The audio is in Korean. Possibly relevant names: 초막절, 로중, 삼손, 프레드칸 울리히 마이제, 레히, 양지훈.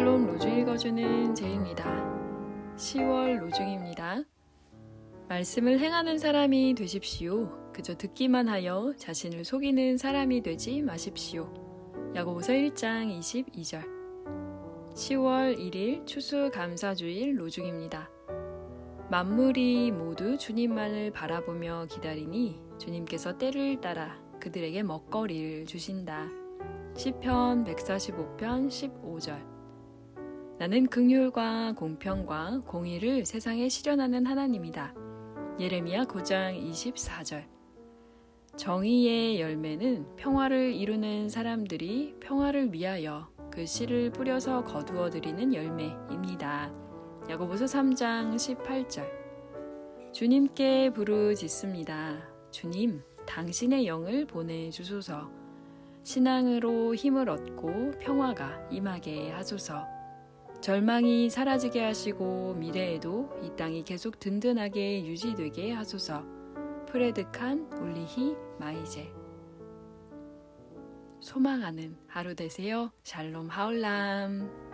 샬롬 로중 읽어주는 제입니다. 10월 로중입니다. 말씀을 행하는 사람이 되십시오. 그저 듣기만 하여 자신을 속이는 사람이 되지 마십시오. 야고보서 1장 22절. 10월 1일 추수감사주일 로중입니다. 만물이 모두 주님만을 바라보며 기다리니 주님께서 때를 따라 그들에게 먹거리를 주신다. 시편 145편 15절. 나는 긍휼과 공평과 공의를 세상에 실현하는 하나님이다. 예레미야 9장 24절. 정의의 열매는 평화를 이루는 사람들이 평화를 위하여 그 씨를 뿌려서 거두어들이는 열매입니다. 야고보서 3장 18절. 주님께 부르짖습니다. 주님, 당신의 영을 보내주소서. 신앙으로 힘을 얻고 평화가 임하게 하소서. 절망이 사라지게 하시고 미래에도 이 땅이 계속 든든하게 유지되게 하소서. 프레드칸 울리히 마이제. 소망하는 하루 되세요. 샬롬 하울람.